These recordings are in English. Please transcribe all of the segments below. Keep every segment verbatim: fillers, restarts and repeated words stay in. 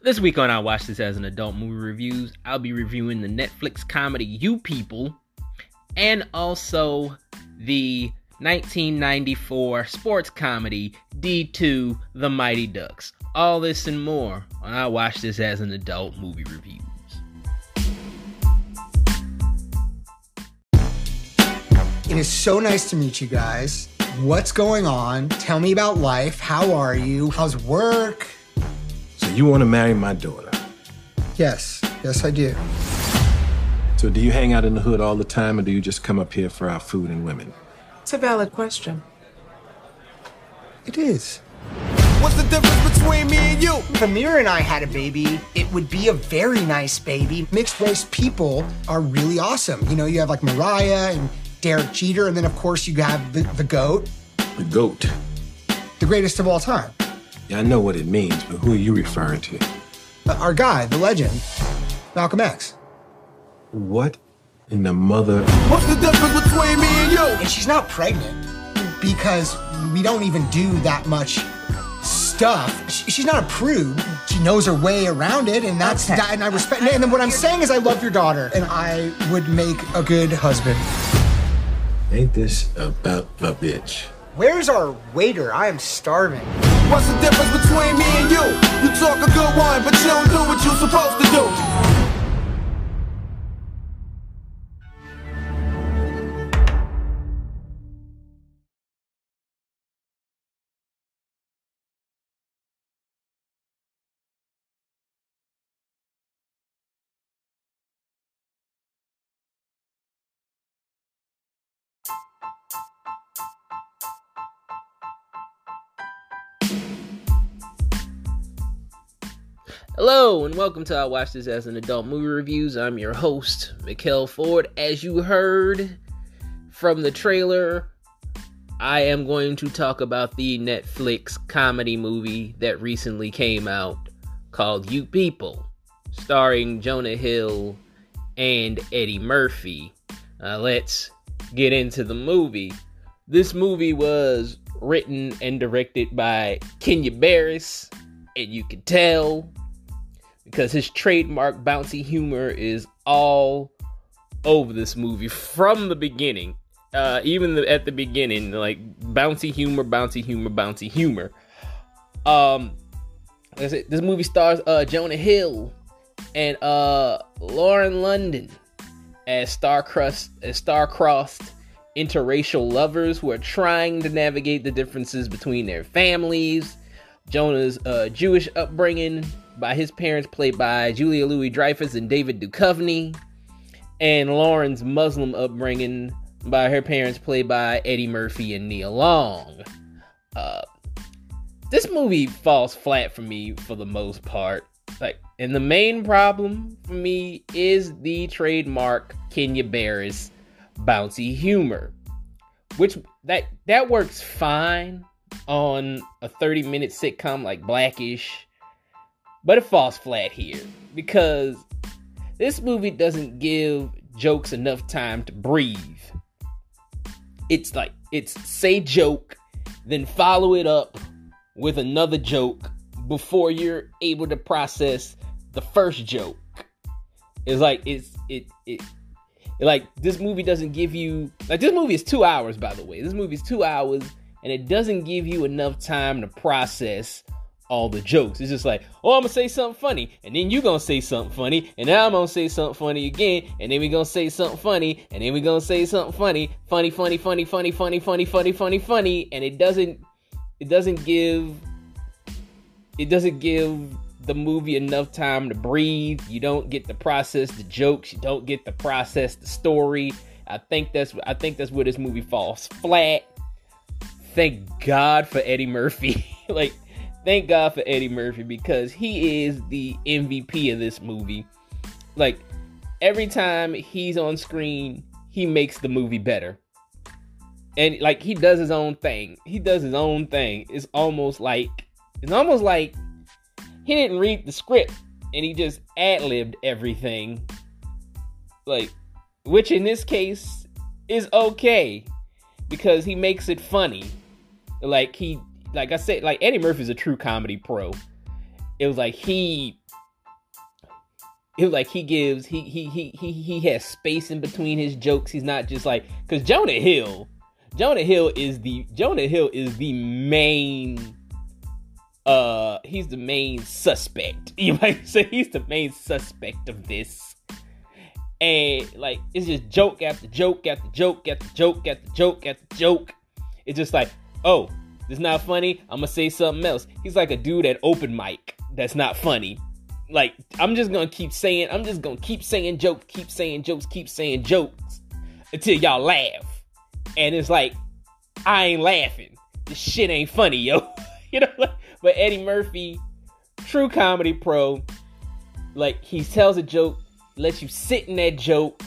This week on I Watch This as an Adult Movie Reviews, I'll be reviewing the Netflix comedy You People and also the nineteen ninety-four sports comedy D two: The Mighty Ducks. All this and more on I Watch This as an Adult Movie Reviews. It is so nice to meet you guys. What's going on? Tell me about life. How are you? How's work? So you want to marry my daughter? Yes. Yes, I do. So do you hang out in the hood all the time, or do you just come up here for our food and women? It's a valid question. It is. What's the difference between me and you? If Amir and I had a baby, it would be a very nice baby. Mixed-race people are really awesome. You know, you have like Mariah and Derek Jeter, and then, of course, you have the, the GOAT. The GOAT? The greatest of all time. Yeah, I know what it means, but who are you referring to? Uh, our guy, the legend, Malcolm X. What in the mother... What's the difference between me and you? And she's not pregnant, because we don't even do that much stuff. She, she's not a prude. She knows her way around it, and that's okay. that, and I respect. And then what I'm saying is, I love your daughter, and I would make a good husband. Ain't this about a bitch? Where's our waiter? I am starving. What's the difference between me and you? You talk a good one, but you don't do what you're supposed to do. Hello and welcome to I Watch This as an Adult Movie Reviews. I'm your host, Mikkel Ford. As you heard from the trailer, I am going to talk about the Netflix comedy movie that recently came out called You People, starring Jonah Hill and Eddie Murphy. Uh, let's get into the movie. This movie was written and directed by Kenya Barris, and you can tell, because his trademark bouncy humor is all over this movie from the beginning. Uh, even the, at the beginning, like bouncy humor, bouncy humor, bouncy humor. Um, like I said, this movie stars uh, Jonah Hill and uh, Lauren London as star-crossed, as star-crossed interracial lovers who are trying to navigate the differences between their families. Jonah's uh, Jewish upbringing by his parents, played by Julia Louis-Dreyfus and David Duchovny, and Lauren's Muslim upbringing by her parents, played by Eddie Murphy and Nia Long. Uh, this movie falls flat for me for the most part. Like, and the main problem for me is the trademark Kenya Barris bouncy humor, which that that works fine on a thirty-minute sitcom like Blackish. But it falls flat here because this movie doesn't give jokes enough time to breathe. It's like, it's say joke, then follow it up with another joke before you're able to process the first joke. It's like, it's, it, it, like, this movie doesn't give you, like, this movie is two hours, by the way. This movie is two hours, and it doesn't give you enough time to process all the jokes. It's just like, oh, I'm gonna say something funny, and then you gonna say something funny, and then I'm gonna say something funny again, and then we gonna say something funny, and then we gonna say something funny, funny, funny, funny, funny, funny, funny, funny, funny, funny, and it doesn't, it doesn't give, it doesn't give the movie enough time to breathe. You don't get to process the jokes. You don't get to process the story. I think that's, I think that's where this movie falls flat. Thank God for Eddie Murphy. like. Thank God for Eddie Murphy, because he is the M V P of this movie. Like, every time he's on screen, he makes the movie better. And like, he does his own thing. He does his own thing. It's almost like, it's almost like he didn't read the script and he just ad-libbed everything. Like, which in this case is okay, because he makes it funny. Like he Like I said, like Eddie Murphy's a true comedy pro. it was like he, it was like he gives, he, he, he, he, he has space in between his jokes. He's not just like, cause Jonah Hill, Jonah Hill is the, Jonah Hill is the main, uh, he's the main suspect. You might say he's the main suspect of this. And like, it's just joke after joke after joke after joke after joke after joke. It's just like, oh, it's not funny. I'm gonna say something else. He's like a dude at open mic that's not funny. Like, I'm just gonna keep saying, I'm just gonna keep saying jokes, keep saying jokes, keep saying jokes until y'all laugh. And it's like, I ain't laughing. This shit ain't funny, yo. You know, like, but Eddie Murphy, true comedy pro, like he tells a joke, lets you sit in that joke.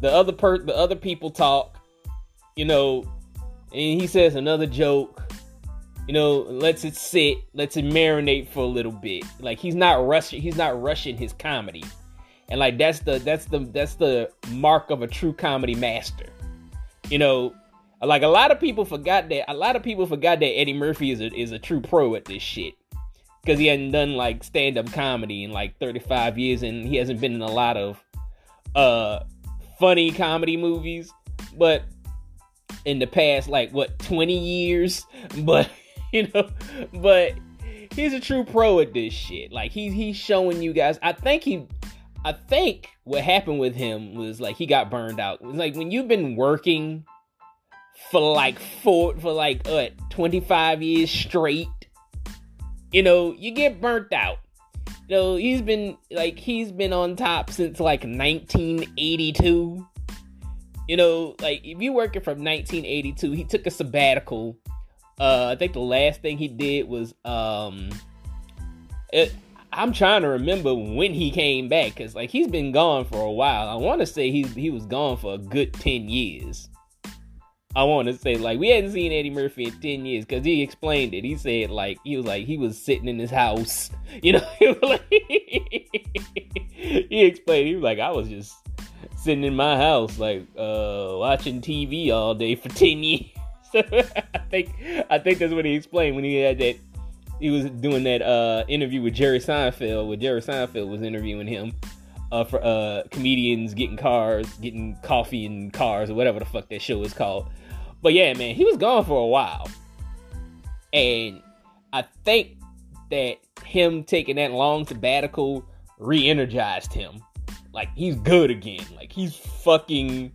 The other per, the other people talk, you know, and he says another joke, you know, lets it sit, lets it marinate for a little bit. Like he's not rushing, he's not rushing his comedy, and like that's the that's the that's the mark of a true comedy master. You know, like a lot of people forgot that. A lot of people forgot that Eddie Murphy is a is a true pro at this shit. Because he hadn't done, like, stand-up comedy in, like, thirty-five years. And he hasn't been in a lot of uh, funny comedy movies. But in the past, like, what, twenty years? But, you know, but he's a true pro at this shit. Like, he, he's showing you guys. I think he, I think what happened with him was, like, he got burned out. It was like, when you've been working for, like, four, for, like, uh, twenty-five years straight. You know, you get burnt out. You know, he's been, like, he's been on top since, like, nineteen eighty-two. You know, like, if you're working from nineteen eighty-two, he took a sabbatical. Uh, I think the last thing he did was, um... It, I'm trying to remember when he came back, because, like, he's been gone for a while. I want to say he, he was gone for a good ten years. I want to say, like, we hadn't seen Eddie Murphy in ten years, because he explained it. He said, like, he was like, he was sitting in his house, you know, he, was like, he explained, he was like, I was just sitting in my house, like, uh, watching T V all day for ten years, so I think, I think that's what he explained when he had that, he was doing that, uh, interview with Jerry Seinfeld, where Jerry Seinfeld was interviewing him, uh, for, uh, comedians getting cars, getting coffee in cars, or whatever the fuck that show is called. But yeah, man, he was gone for a while. And I think that him taking that long sabbatical re-energized him. Like, he's good again. Like, he's fucking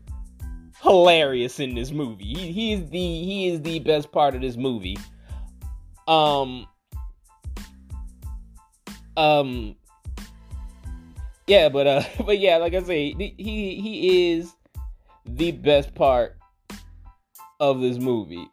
hilarious in this movie. He, he is the he is the best part of this movie. Um, um, yeah, but uh, but yeah, like I say, he he is the best part of this movie.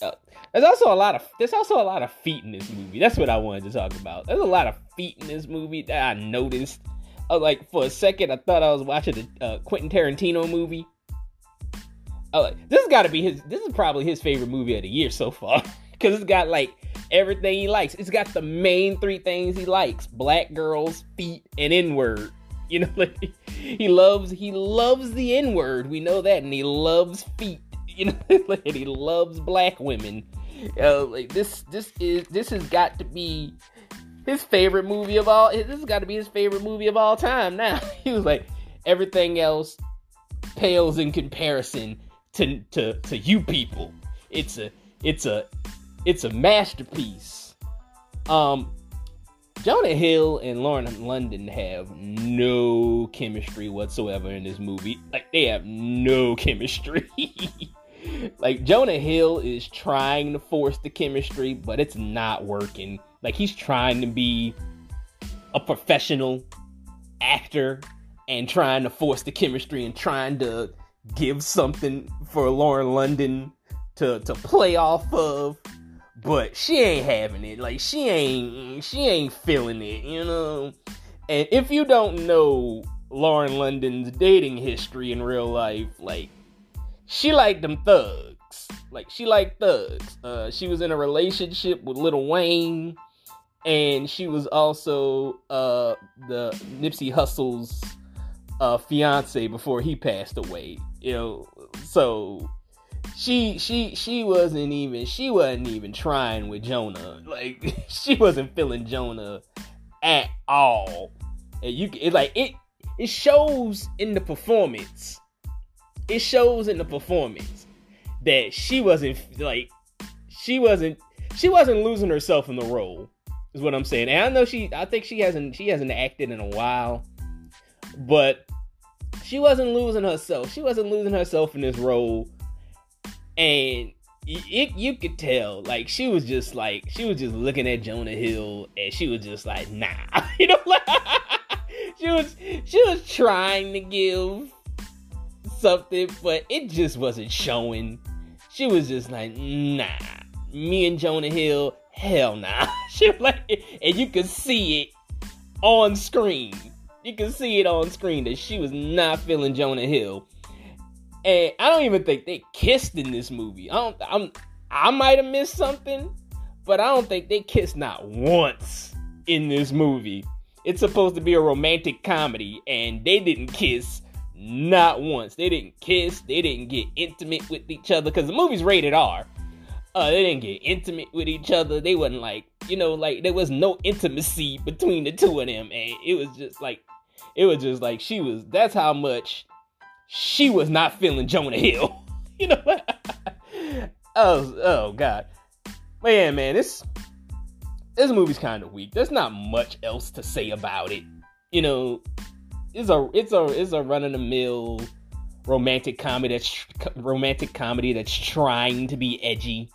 Uh, there's also a lot of there's also a lot of feet in this movie. That's what I wanted to talk about. There's a lot of feet in this movie that I noticed. I was like, for a second, I thought I was watching a uh, Quentin Tarantino movie. I was like, this has got to be his. This is probably his favorite movie of the year so far, because it's got like everything he likes. It's got the main three things he likes: black girls, feet, and N-word. You know, like, he loves he loves the N-word. We know that, and he loves feet. You know, like, he loves black women. Uh, like this, this is this has got to be his favorite movie of all. This has got to be his favorite movie of all time. Now he was like, everything else pales in comparison to to to You People. It's a it's a it's a masterpiece. Um, Jonah Hill and Lauren London have no chemistry whatsoever in this movie. Like, they have no chemistry. Like, Jonah Hill is trying to force the chemistry, but it's not working. Like, he's trying to be a professional actor and trying to force the chemistry and trying to give something for Lauren London to, to play off of. But she ain't having it. Like, she ain't she ain't feeling it, you know? And if you don't know Lauren London's dating history in real life, like, she liked them thugs. Like, she liked thugs. Uh, she was in a relationship with Lil Wayne, and she was also uh, the Nipsey Hussle's uh, fiance before he passed away. You know, so she she she wasn't even she wasn't even trying with Jonah. Like, she wasn't feeling Jonah at all. And you it like it it shows in the performance. It shows in the performance that she wasn't like she wasn't she wasn't losing herself in the role, is what I'm saying. And I know she I think she hasn't she hasn't acted in a while, but she wasn't losing herself. She wasn't losing herself in this role. And it, you could tell, like, she was just, like, she was just looking at Jonah Hill, and she was just like, nah. You know, like, she was, she was trying to give something, but it just wasn't showing. She was just like, nah. Me and Jonah Hill, hell nah. She was like, and you could see it on screen. You can see it on screen that she was not feeling Jonah Hill. And I don't even think they kissed in this movie. I don't, I'm, I might have missed something, but I don't think they kissed not once in this movie. It's supposed to be a romantic comedy, and they didn't kiss not once. They didn't kiss. They didn't get intimate with each other, because the movie's rated R. Uh, they didn't get intimate with each other. They wasn't like, you know, like, there was no intimacy between the two of them. And it was just like, it was just like, she was, that's how much she was not feeling Jonah Hill. You know what? oh, oh, God. But yeah, man, this, this movie's kind of weak. There's not much else to say about it. You know, it's a, it's a, it's a run-of-the-mill romantic comedy that's, romantic comedy that's trying to be edgy.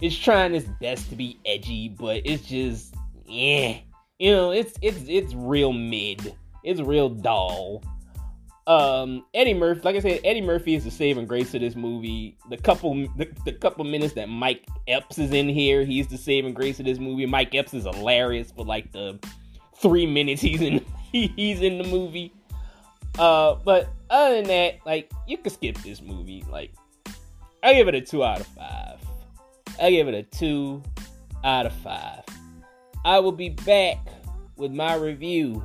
It's trying its best to be edgy, but it's just, yeah, you know, it's it's it's real mid, it's real dull. Um, Eddie Murphy, like I said, Eddie Murphy is the saving grace of this movie. The couple, the, the couple minutes that Mike Epps is in here, he's the saving grace of this movie. Mike Epps is hilarious for like the three minutes he's in, he's in the movie. Uh, but other than that, like, you could skip this movie. Like, I give it a two out of five. I give it a two out of five. I will be back with my review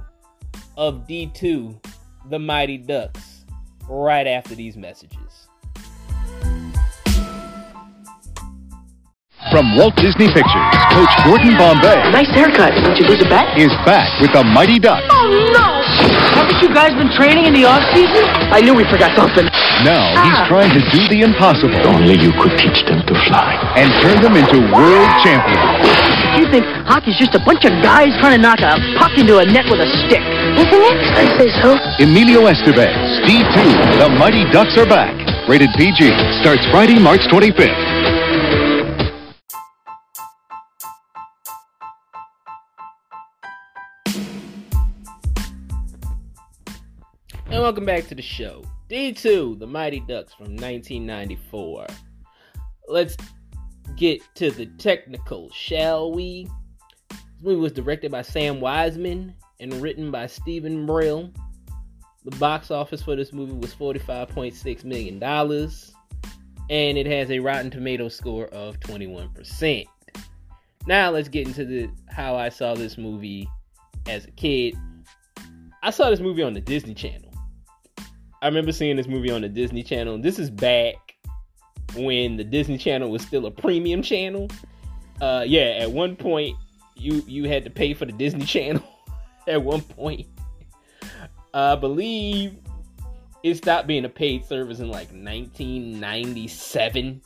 of D two, The Mighty Ducks, right after these messages. From Walt Disney Pictures, Coach Gordon Bombay. Nice haircut. Would you lose a bet? Is back with The Mighty Ducks. Oh, no! Haven't you guys been training in the off-season? I knew we forgot something. Now he's ah. trying to do the impossible. Only you could teach them to fly. And turn them into world champions. You think hockey's just a bunch of guys trying to knock a puck into a net with a stick? Isn't it? I say so. Emilio Estevez, D two, The Mighty Ducks are back. Rated P G. Starts Friday, March twenty-fifth. And welcome back to the show. D two, The Mighty Ducks from nineteen ninety-four. Let's get to the technical, shall we? This movie was directed by Sam Wiseman and written by Stephen Brill. The box office for this movie was forty-five point six million dollars. And it has a Rotten Tomato score of twenty-one percent. Now let's get into the how I saw this movie as a kid. I saw this movie on the Disney Channel. I remember seeing this movie on the Disney Channel. This is back when the Disney Channel was still a premium channel. Uh, yeah, at one point, you you had to pay for the Disney Channel. At one point. I believe it stopped being a paid service in like nineteen ninety-seven.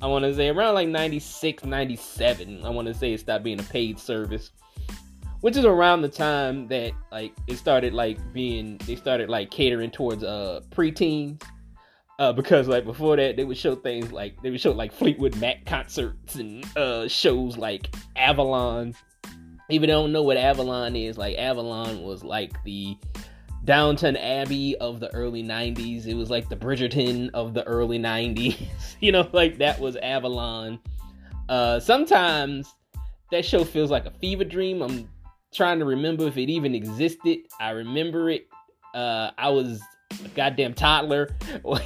I want to say around like ninety-six, ninety-seven. I want to say it stopped being a paid service. Which is around the time that, like, it started, like, being, they started, like, catering towards, uh, preteens, uh, because, like, before that, they would show things, like, they would show, like, Fleetwood Mac concerts and, uh, shows, like, Avalon. Even though I don't know what Avalon is, like, Avalon was, like, the Downton Abbey of the early nineties, it was, like, the Bridgerton of the early nineties, you know, like, that was Avalon. Uh, sometimes that show feels like a fever dream. I'm trying to remember if it even existed. I remember it. Uh, I was a goddamn toddler,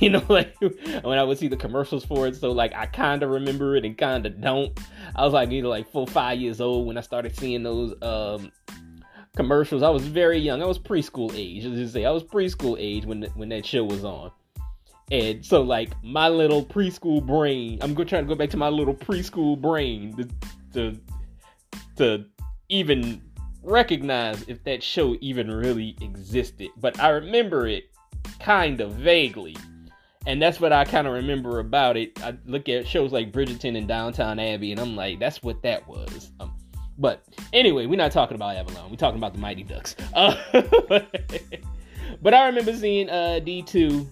you know, like when I would see the commercials for it. So like I kind of remember it and kind of don't. I was like either like four, five years old when I started seeing those um, commercials. I was very young. I was preschool age. Let's just say I was preschool age when when that show was on. And so, like, my little preschool brain, I'm go, trying to go back to my little preschool brain to, to, to even recognize if that show even really existed. But I remember it kind of vaguely. And that's what I kind of remember about it. I look at shows like Bridgerton and Downton Abbey, and I'm like, that's what that was. Um, but anyway, we're not talking about Avalon. We're talking about the Mighty Ducks. Uh, but I remember seeing uh, D two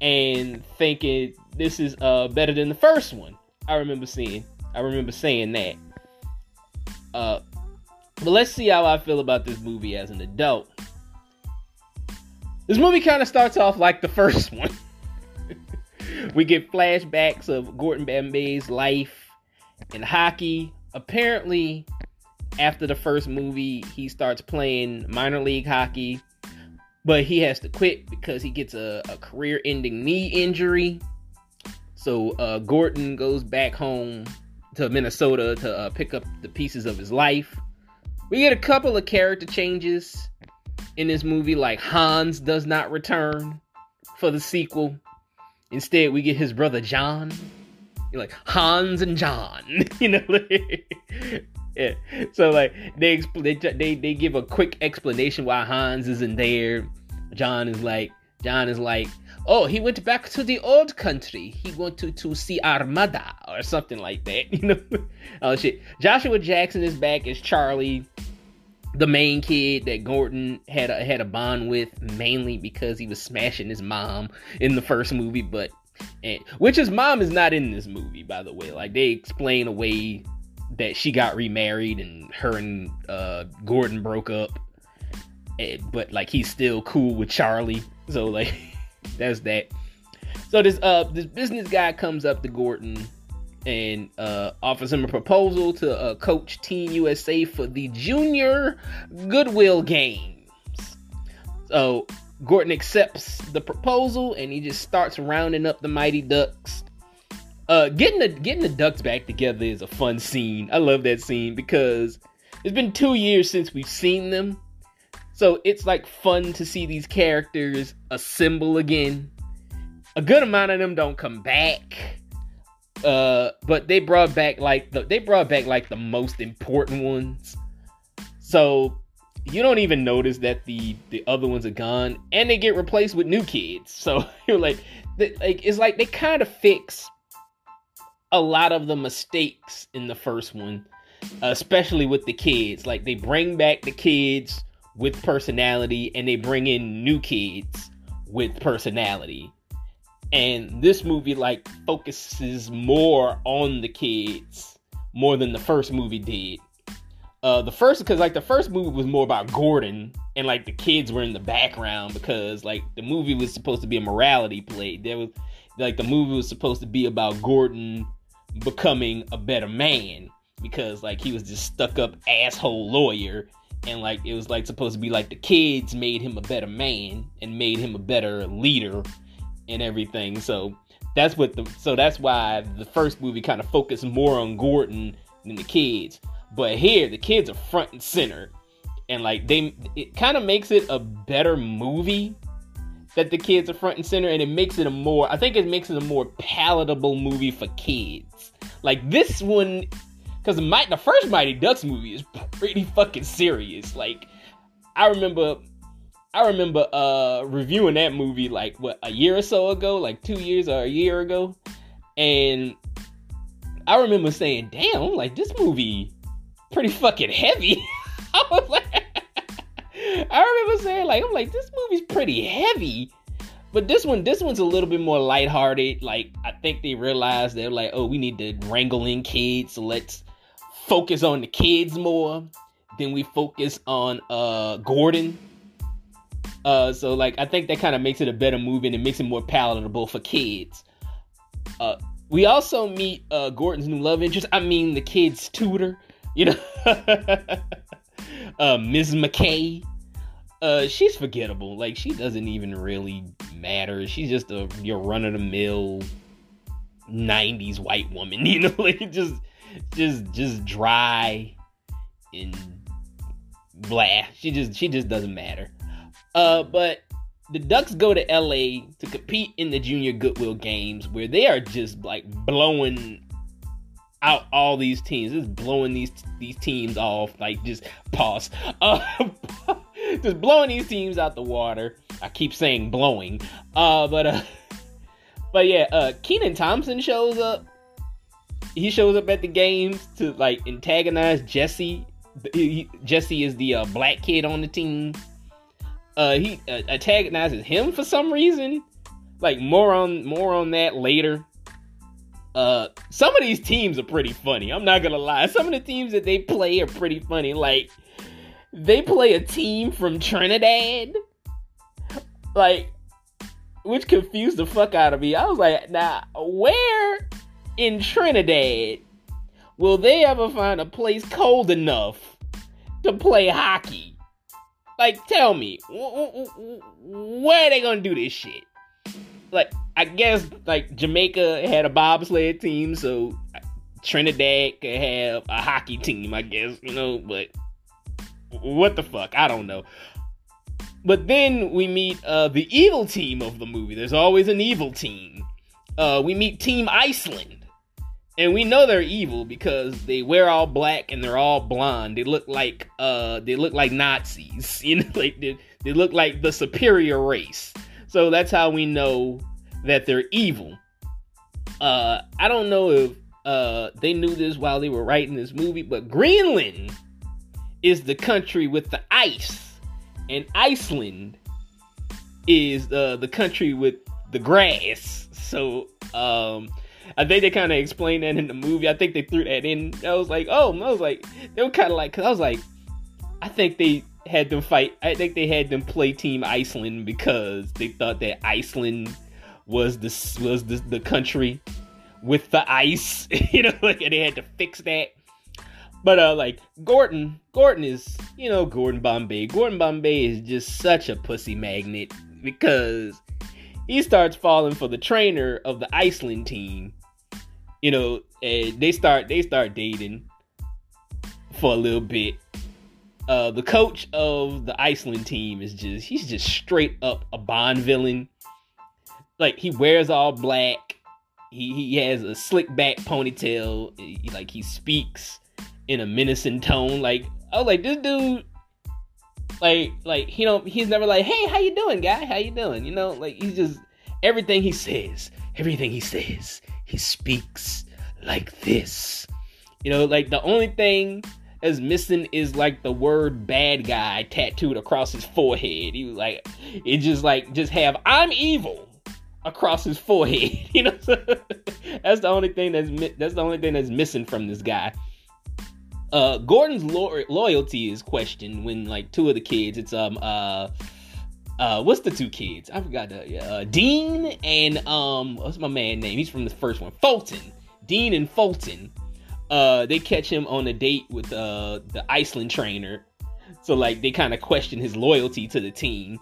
and thinking, this is uh, better than the first one. I remember seeing. I remember saying that. Uh, but let's see how I feel about this movie as an adult. This movie kind of starts off like the first one. We get flashbacks of Gordon Bombay's life in hockey. Apparently, after the first movie, he starts playing minor league hockey, but he has to quit because he gets a, a career-ending knee injury. So uh, Gordon goes back home to Minnesota to uh, pick up the pieces of his life. We get a couple of character changes in this movie, like Hans does not return for the sequel. Instead, we get his brother John. You're like, Hans and John, you know. Like, yeah. So like they, expl- they they give a quick explanation why Hans isn't there. John is like, John is like, oh, he went back to the old country. He went to, to see Armada or something like that, you know. Oh shit! Joshua Jackson is back as Charlie, the main kid that Gordon had a, had a bond with, mainly because he was smashing his mom in the first movie, but and, which his mom is not in this movie, by the way. Like, they explain away that she got remarried and her and uh, Gordon broke up, and, but like he's still cool with Charlie, so like that's that. So this uh this business guy comes up to Gordon and uh, offers him a proposal to uh, coach Team U S A for the Junior Goodwill Games. So Gordon accepts the proposal, and he just starts rounding up the Mighty Ducks. Uh, getting the getting the Ducks back together is a fun scene. I love that scene because it's been two years since we've seen them, so it's like fun to see these characters assemble again. A good amount of them don't come back. Uh, but they brought back like the, they brought back like the most important ones, so you don't even notice that the, the other ones are gone, and they get replaced with new kids. So you're like, they, like it's like they kind of fix a lot of the mistakes in the first one, especially with the kids. Like they bring back the kids with personality, and they bring in new kids with personality. And this movie, like, focuses more on the kids more than the first movie did. Uh, the first, because, like, the first movie was more about Gordon, and, like, the kids were in the background because, like, the movie was supposed to be a morality play. There was, like, the movie was supposed to be about Gordon becoming a better man because, like, he was this stuck-up asshole lawyer, and, like, it was, like, supposed to be, like, the kids made him a better man and made him a better leader and everything. So that's what the so that's why the first movie kind of focused more on Gordon than the kids. But here the kids are front and center, and like they it kind of makes it a better movie that the kids are front and center, and it makes it a more I think it makes it a more palatable movie for kids. Like this one, because the, the first Mighty Ducks movie is pretty fucking serious. Like I remember I remember uh, reviewing that movie like what a year or so ago, like two years or a year ago, and I remember saying, "Damn, like this movie, pretty fucking heavy." I was like, I remember saying, like, I'm like, this movie's pretty heavy, but this one, this one's a little bit more lighthearted. Like, I think they realized they're like, oh, we need to wrangle in kids, so let's focus on the kids more than we focus on uh, Gordon. Uh, so, like, I think that kind of makes it a better movie, and it makes it more palatable for kids. Uh, we also meet uh, Gordon's new love interest. I mean, the kid's tutor, you know, uh, Miz McKay. Uh, she's forgettable. Like, she doesn't even really matter. She's just a your run-of-the-mill nineties white woman, you know, like, just, just, just dry and blah. She just, she just doesn't matter. Uh, but the Ducks go to L A to compete in the Junior Goodwill Games, where they are just like blowing out all these teams. Just blowing these these teams off, like just pause, uh, just blowing these teams out the water. I keep saying blowing, uh, but uh, but yeah, uh, Kenan Thompson shows up. He shows up at the games to like antagonize Jesse. He, Jesse is the uh, black kid on the team. Uh, he uh, antagonizes him for some reason. Like more on more on that later. Uh, some of these teams are pretty funny. I'm not gonna lie. Some of the teams that they play are pretty funny. Like they play a team from Trinidad, like which confused the fuck out of me. I was like, nah, where in Trinidad will they ever find a place cold enough to play hockey? Like, tell me, wh- wh- where are they gonna do this shit? Like, I guess, like, Jamaica had a bobsled team, so Trinidad could have a hockey team, I guess, you know, but what the fuck? I don't know. But then we meet uh, the evil team of the movie. There's always an evil team. Uh, we meet Team Iceland, and we know they're evil because they wear all black and they're all blonde. They look like uh, they look like Nazis, you know, like they, they look like the superior race. So that's how we know that they're evil. Uh, I don't know if uh, they knew this while they were writing this movie, but Greenland is the country with the ice, and Iceland is uh, the country with the grass. So. Um, I think they kind of explained that in the movie. I think they threw that in. I was like, oh, I was like, they were kind of like, because I was like, I think they had them fight. I think they had them play Team Iceland because they thought that Iceland was the was the, the country with the ice, you know, like, and they had to fix that. But uh, like Gordon, Gordon is, you know, Gordon Bombay. Gordon Bombay is just such a pussy magnet because. He starts falling for the trainer of the Iceland team, you know, and they start they start dating for a little bit. Uh, the coach of the Iceland team is just he's just straight up a Bond villain. Like he wears all black, he he has a slick back ponytail, he, like he speaks in a menacing tone. Like I was like, this dude. Like, like you know, he's never like, hey, how you doing, guy? How you doing? You know, like, he's just, everything he says, everything he says, he speaks like this. You know, like, the only thing that's missing is, like, the word bad guy tattooed across his forehead. He was like, it just, like, just have, I'm evil across his forehead. You know, so that's the only thing that's, mi- that's the only thing that's missing from this guy. Uh, Gordon's lo- loyalty is questioned when, like, two of the kids, it's, um, uh, uh, what's the two kids? I forgot the, uh, Dean and, um, what's my man's name? He's from the first one. Fulton. Dean and Fulton. Uh, they catch him on a date with, uh, the Iceland trainer. So, like, they kind of question his loyalty to the team.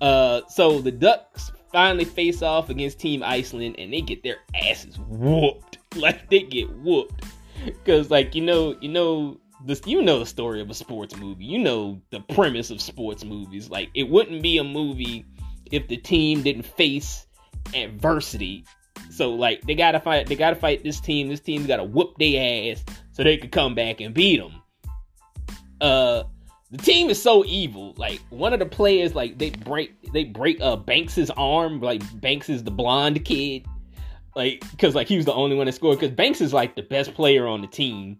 Uh, so the Ducks finally face off against Team Iceland, and they get their asses whooped. Like, they get whooped. Because, like, you know, you know, this, you know the story of a sports movie. You know the premise of sports movies. Like, it wouldn't be a movie if the team didn't face adversity. So, like, they gotta fight. They gotta fight this team. This team's gotta whoop their ass so they could come back and beat them. Uh, the team is so evil. Like, one of the players, like, they break, they break uh Banks's arm. Like, Banks is the blonde kid. Like, because, like, he was the only one that scored. Because Banks is, like, the best player on the team.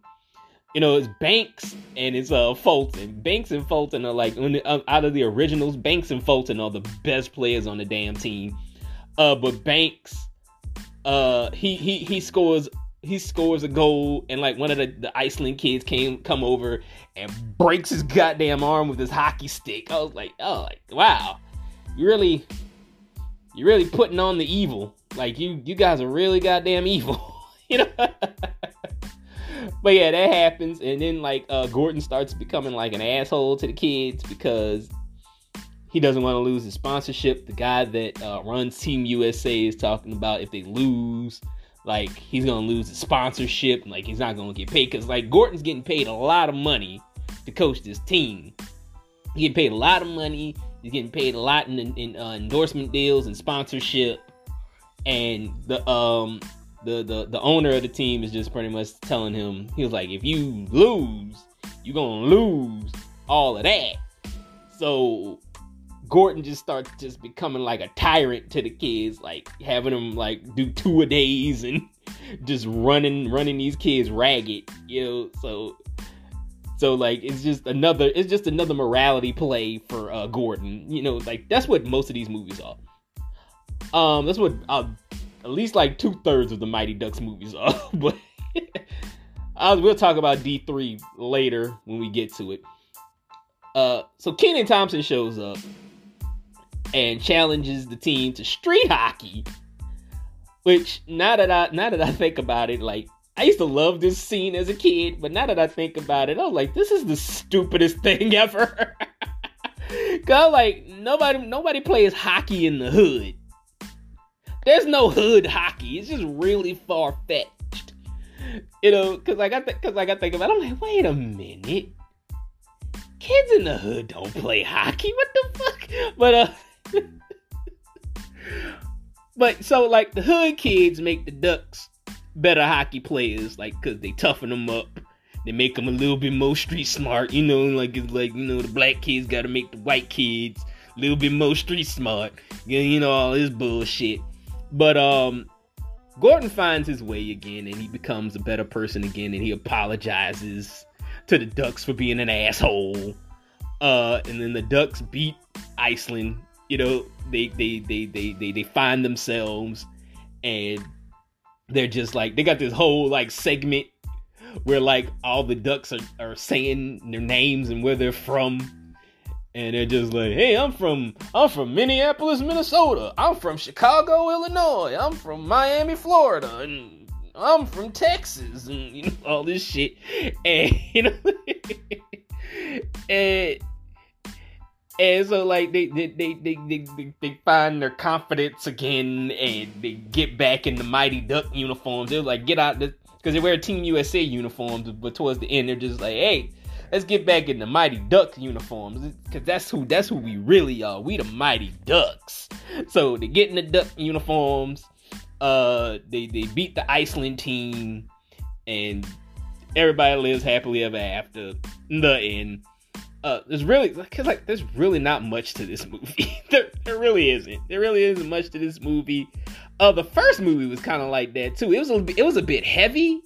You know, it's Banks and it's uh, Fulton. Banks and Fulton are, like, when they, uh, out of the originals, Banks and Fulton are the best players on the damn team. Uh, but Banks, uh, he he he scores he scores a goal. And, like, one of the, the Iceland kids came come over and breaks his goddamn arm with his hockey stick. I was like, oh, like, wow. You really, you're really putting on the evil. Like, you you guys are really goddamn evil, you know? But, yeah, that happens. And then, like, uh, Gordon starts becoming, like, an asshole to the kids because he doesn't want to lose his sponsorship. The guy that uh, runs Team U S A is talking about if they lose, like, he's going to lose his sponsorship. And, like, he's not going to get paid because, like, Gordon's getting paid a lot of money to coach this team. He getting paid a lot of money. He's getting paid a lot in, in uh, endorsement deals and sponsorship. And the um the, the the owner of the team is just pretty much telling him, he was like, if you lose, you're gonna lose all of that. So Gordon just starts just becoming like a tyrant to the kids, like having them like do two-a-days and just running running these kids ragged, you know. So so like it's just another it's just another morality play for uh, Gordon, you know. Like that's what most of these movies are. Um, that's what uh, at least like two thirds of the Mighty Ducks movies are. But uh, we'll talk about D three later when we get to it. Uh, so Kenan Thompson shows up and challenges the team to street hockey, which now that I now that I think about it, like I used to love this scene as a kid, but now that I think about it, I was like, this is the stupidest thing ever. Cause like nobody nobody plays hockey in the hood. There's no hood hockey. It's just really far fetched, you know. Cause like I think cause like I think about it, I'm like, wait a minute. Kids in the hood don't play hockey. What the fuck? But uh, but so like the hood kids make the Ducks better hockey players, like cause they toughen them up, they make them a little bit more street smart, you know. Like it's like, you know, the black kids gotta make the white kids a little bit more street smart, you know, all this bullshit. But um, Gordon finds his way again, and he becomes a better person again, and he apologizes to the Ducks for being an asshole. Uh, and then the Ducks beat Iceland. You know, they they they they they they find themselves, and they're just like, they got this whole like segment where like all the Ducks are, are saying their names and where they're from, and they're just like, hey, I'm from I'm from Minneapolis, Minnesota. I'm from Chicago, Illinois. I'm from Miami, Florida. And I'm from Texas, and you know, all this shit, and you know, and, and so like they they, they they they they find their confidence again, and they get back in the Mighty Duck uniforms. They're like, get out, because they wear Team U S A uniforms, but towards the end, they're just like, hey, let's get back in the Mighty Duck uniforms, because that's who that's who we really are. We the Mighty Ducks. So they get in the Duck uniforms. Uh, they, they beat the Iceland team, and everybody lives happily ever after. The end. Uh, there's really, cause like, there's really not much to this movie. there, there really isn't. There really isn't much to this movie. Uh, the first movie was kind of like that too. It was a, it was a bit heavy.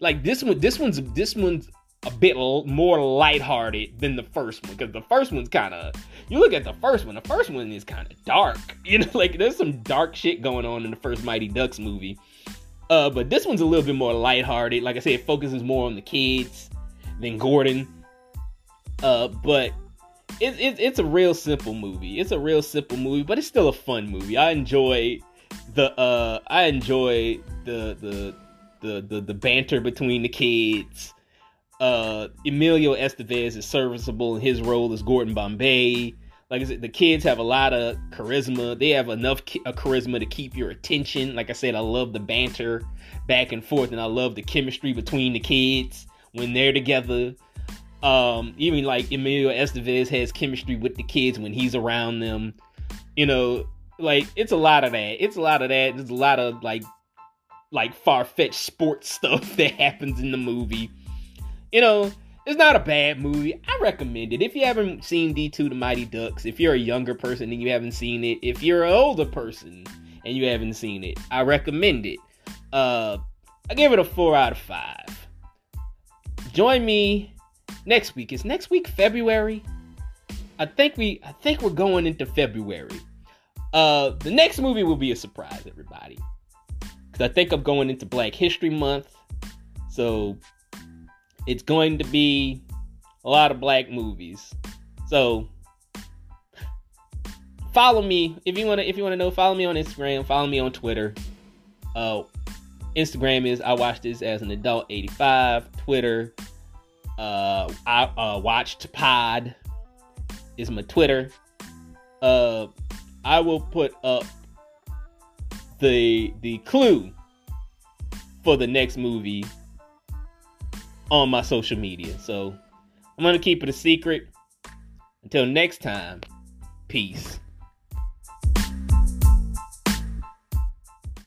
Like this one, this one's, this one's a bit l- more lighthearted than the first one. Cause the first one's kind of, you look at the first one, the first one is kind of dark, you know, like there's some dark shit going on in the first Mighty Ducks movie. Uh, but this one's a little bit more lighthearted. Like I said, it focuses more on the kids than Gordon. Uh, but it, it, it's a real simple movie. It's a real simple movie, but it's still a fun movie. I enjoy the, uh, I enjoy the, the, the, the, the banter between the kids. Uh, Emilio Estevez is serviceable in his role as Gordon Bombay. Like I said, the kids have a lot of charisma. They have enough ki- charisma to keep your attention. Like I said, I love the banter back and forth, and I love the chemistry between the kids when they're together. Um, even like Emilio Estevez has chemistry with the kids when he's around them. You know, like it's a lot of that. It's a lot of that. There's a lot of like, like far-fetched sports stuff that happens in the movie. You know, it's not a bad movie. I recommend it. If you haven't seen D two, The Mighty Ducks, if you're a younger person and you haven't seen it, if you're an older person and you haven't seen it, I recommend it. Uh, I give it a four out of five. Join me next week. Is next week February? I think, we, I think we're going into February. Uh, the next movie will be a surprise, everybody. Because I think I'm going into Black History Month. So it's going to be a lot of black movies. So follow me if you want to. If you want to know, follow me on Instagram. Follow me on Twitter. Uh, Instagram is I Watch This as an Adult eighty-five. Twitter, uh, I uh, Watched Pod is my Twitter. Uh, I will put up the the clue for the next movie on my social media. So I'm going to keep it a secret. Until next time, Peace.